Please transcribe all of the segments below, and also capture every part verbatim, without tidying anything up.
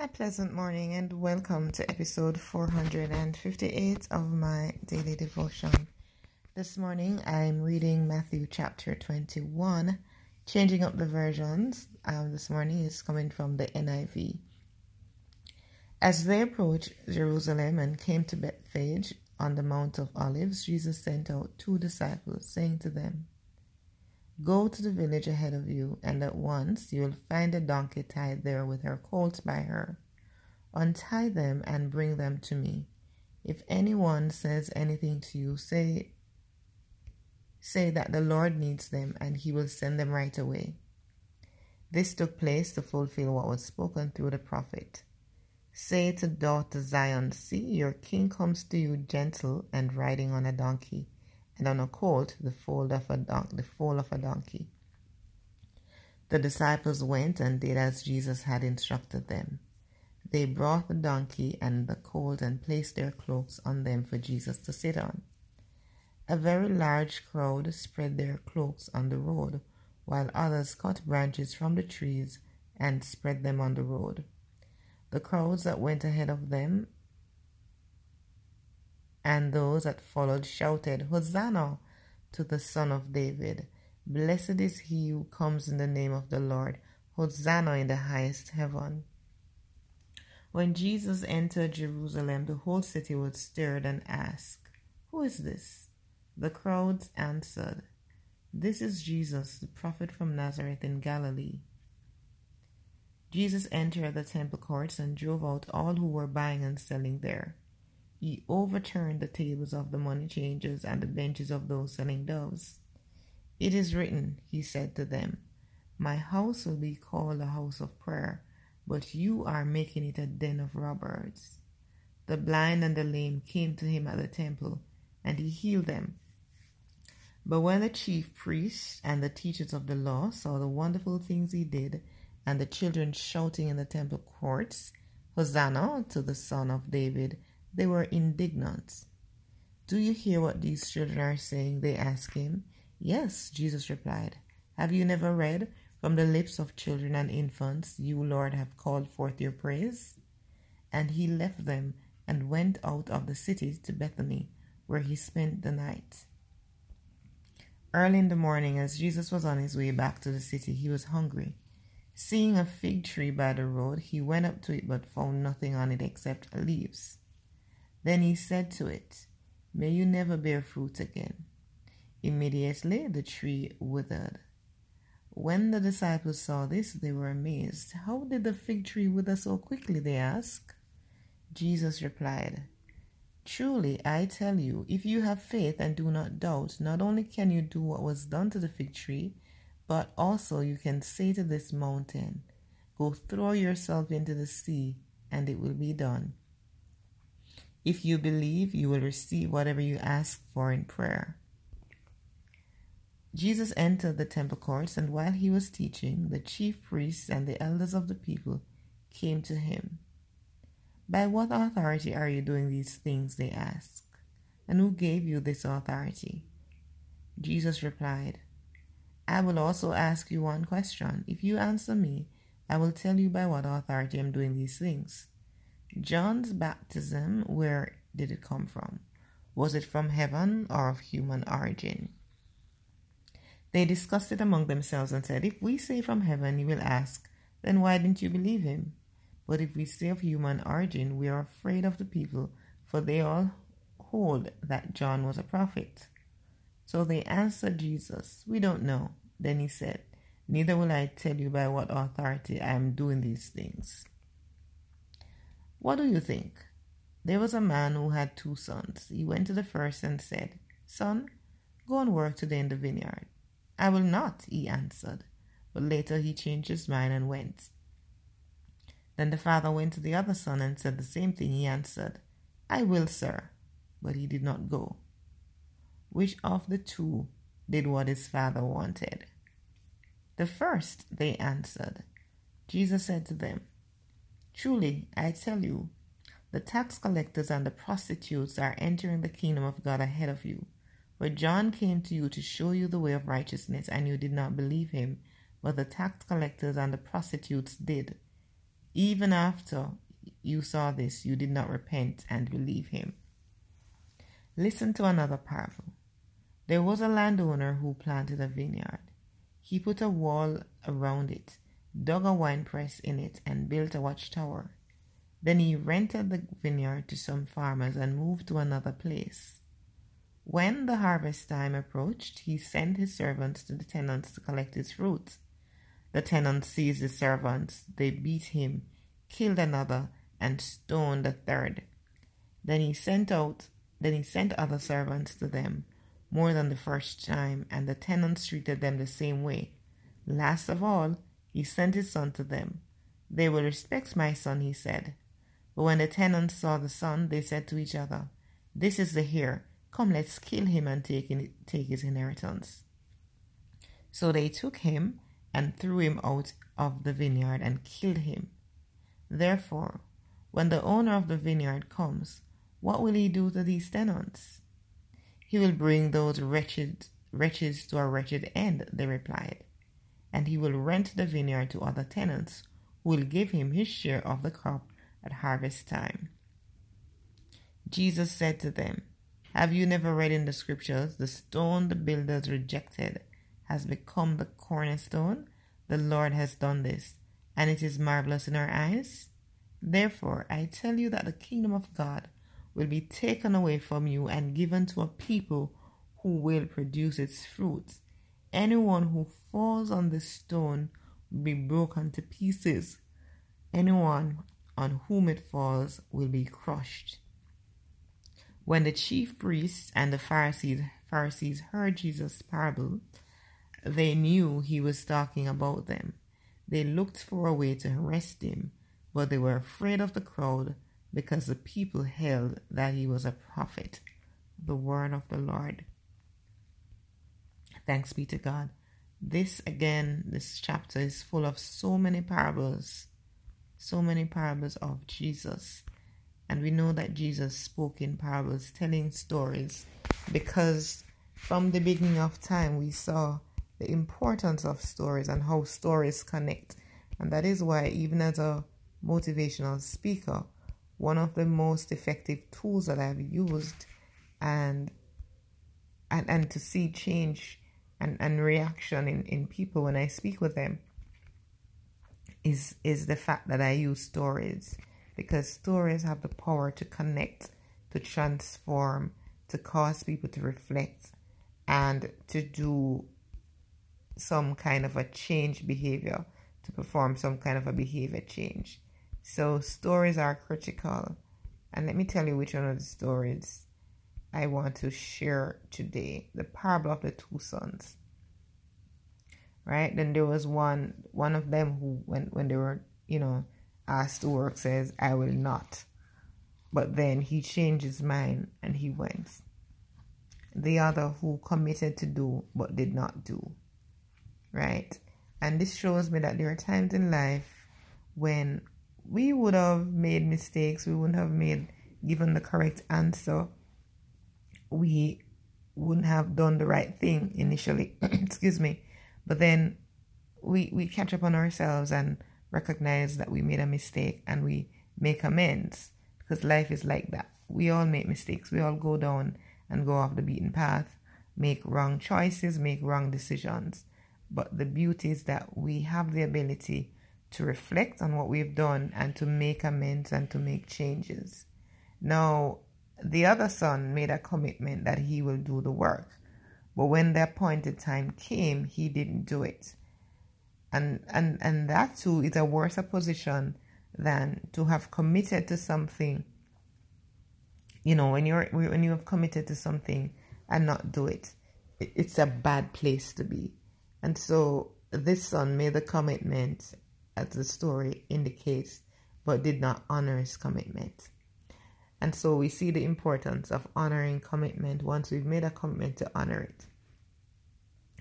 A pleasant morning and welcome to episode four hundred fifty-eight of my daily devotion. This morning I'm reading Matthew chapter twenty-one, changing up the versions. Um, this morning is coming from the N I V. As they approached Jerusalem and came to Bethphage on the Mount of Olives, Jesus sent out two disciples, saying to them, "Go to the village ahead of you, and at once you will find a donkey tied there with her colt by her. Untie them and bring them to me. If anyone says anything to you, say, say that the Lord needs them, and he will send them right away." This took place to fulfill what was spoken through the prophet. "Say to daughter Zion, see, your king comes to you gentle and riding on a donkey, and on a colt, the foal of a don- the foal of a donkey." The disciples went and did as Jesus had instructed them. They brought the donkey and the colt and placed their cloaks on them for Jesus to sit on. A very large crowd spread their cloaks on the road, while others cut branches from the trees and spread them on the road. The crowds that went ahead of them and those that followed shouted, "Hosanna to the Son of David. Blessed is he who comes in the name of the Lord. Hosanna in the highest heaven." When Jesus entered Jerusalem, the whole city was stirred and asked, "Who is this?" The crowds answered, "This is Jesus, the prophet from Nazareth in Galilee." Jesus entered the temple courts and drove out all who were buying and selling there. He overturned the tables of the money changers and the benches of those selling doves. "It is written," he said to them, "my house will be called a house of prayer, but you are making it a den of robbers." The blind and the lame came to him at the temple, and he healed them. But when the chief priests and the teachers of the law saw the wonderful things he did, and the children shouting in the temple courts, "Hosanna to the Son of David," they were indignant. "Do you hear what these children are saying?" they asked him. "Yes," Jesus replied. "Have you never read, 'From the lips of children and infants, you, Lord, have called forth your praise'?" And he left them and went out of the city to Bethany, where he spent the night. Early in the morning, as Jesus was on his way back to the city, he was hungry. Seeing a fig tree by the road, he went up to it but found nothing on it except leaves. Then he said to it, "May you never bear fruit again." Immediately the tree withered. When the disciples saw this, they were amazed. "How did the fig tree wither so quickly?" they asked. Jesus replied, "Truly, I tell you, if you have faith and do not doubt, not only can you do what was done to the fig tree, but also you can say to this mountain, 'Go throw yourself into the sea,' and it will be done. If you believe, you will receive whatever you ask for in prayer." Jesus entered the temple courts, and while he was teaching, the chief priests and the elders of the people came to him. "By what authority are you doing these things?" they asked. "And who gave you this authority?" Jesus replied, "I will also ask you one question. If you answer me, I will tell you by what authority I am doing these things. John's baptism, where did it come from? Was it from heaven or of human origin?" They discussed it among themselves and said, "If we say from heaven, he will ask, 'Then why didn't you believe him?' But if we say of human origin, we are afraid of the people, for they all hold that John was a prophet." So they answered Jesus, "We don't know." Then he said, "Neither will I tell you by what authority I am doing these things. What do you think? There was a man who had two sons. He went to the first and said, 'Son, go and work today in the vineyard.' 'I will not,' he answered. But later he changed his mind and went. Then the father went to the other son and said the same thing. He answered, 'I will, sir.' but he did not go. Which of the two did what his father wanted? The first, they answered. Jesus said to them, Truly, I tell you, the tax collectors and the prostitutes are entering the kingdom of God ahead of you. For John came to you to show you the way of righteousness, and you did not believe him, but the tax collectors and the prostitutes did. Even after you saw this, you did not repent and believe him. Listen to another parable. There was a landowner who planted a vineyard. He put a wall around it, dug a winepress in it, and built a watchtower. Then he rented the vineyard to some farmers and moved to another place. When the harvest time approached, he sent his servants to the tenants to collect his fruit. The tenants seized the servants, they beat him, killed another, and stoned a third. Then he sent out, then he sent other servants to them, more than the first time, and the tenants treated them the same way. Last of all, he sent his son to them. They will respect my son, he said. But when the tenants saw the son, they said to each other, This is the heir. Come, let's kill him and take, in, take his inheritance. So they took him and threw him out of the vineyard and killed him. Therefore, when the owner of the vineyard comes, what will he do to these tenants? He will bring those wretched wretches to a wretched end, they replied, and he will rent the vineyard to other tenants who will give him his share of the crop at harvest time. Jesus said to them, Have you never read in the scriptures, the stone the builders rejected has become the cornerstone? The Lord has done this, and it is marvelous in our eyes. Therefore, I tell you that the kingdom of God will be taken away from you and given to a people who will produce its fruits. Anyone who falls on this stone will be broken to pieces. Anyone on whom it falls will be crushed. When the chief priests and the Pharisees, Pharisees heard Jesus' parable, they knew he was talking about them. They looked for a way to arrest him, but they were afraid of the crowd because the people held that he was a prophet. The word of the Lord. Thanks be to God. This again, this chapter is full of so many parables, so many parables of Jesus. And we know that Jesus spoke in parables, telling stories, because from the beginning of time, we saw the importance of stories and how stories connect. And that is why, even as a motivational speaker, one of the most effective tools that I've used and and, and to see change and, and reaction in, in people when I speak with them is is the fact that I use stories. Because stories have the power to connect, to transform, to cause people to reflect, and to do some kind of a change behavior, to perform some kind of a behavior change. So stories are critical. And let me tell you which one of the stories I want to share today. The parable of the two sons. Right? Then there was one, one of them who, when, when they were, you know, asked to work, says, I will not. But then he changed his mind and he went. The other who committed to do but did not do. Right? And this shows me that there are times in life when we would have made mistakes, we wouldn't have made, given the correct answer, we wouldn't have done the right thing initially. Excuse me. But then we we catch up on ourselves and recognize that we made a mistake and we make amends, because life is like that. We all make mistakes. We all go down and go off the beaten path, make wrong choices, make wrong decisions. But the beauty is that we have the ability to reflect on what we've done and to make amends and to make changes. Now, the other son made a commitment that he will do the work, but when the appointed time came, he didn't do it. And, and and that too is a worse position than to have committed to something. You know, when you're when you have committed to something and not do it, it's a bad place to be. And so this son made the commitment, as the story indicates, but did not honor his commitment. And so we see the importance of honoring commitment once we've made a commitment to honor it.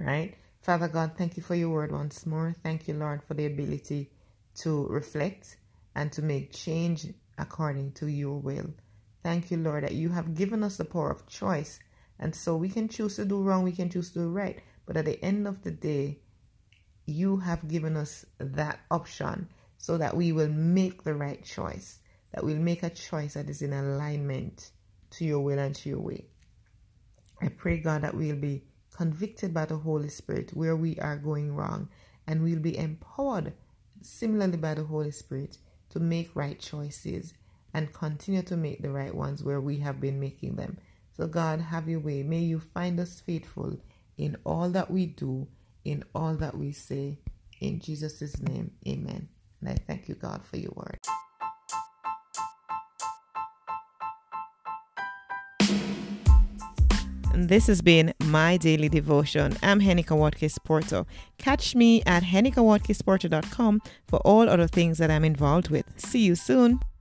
Right? Father God, thank you for your word once more. Thank you, Lord, for the ability to reflect and to make change according to your will. Thank you, Lord, that you have given us the power of choice. And so we can choose to do wrong, we can choose to do right. But at the end of the day, you have given us that option so that we will make the right choice, that we'll make a choice that is in alignment to your will and to your way. I pray, God, that we'll be convicted by the Holy Spirit where we are going wrong, and we'll be empowered similarly by the Holy Spirit to make right choices and continue to make the right ones where we have been making them. So God, have your way. May you find us faithful in all that we do, in all that we say. In Jesus' name, amen. And I thank you, God, for your word. And this has been My Daily Devotion. I'm Henika Watkes Porter. Catch me at henika watkes porter dot com for all other things that I'm involved with. See you soon.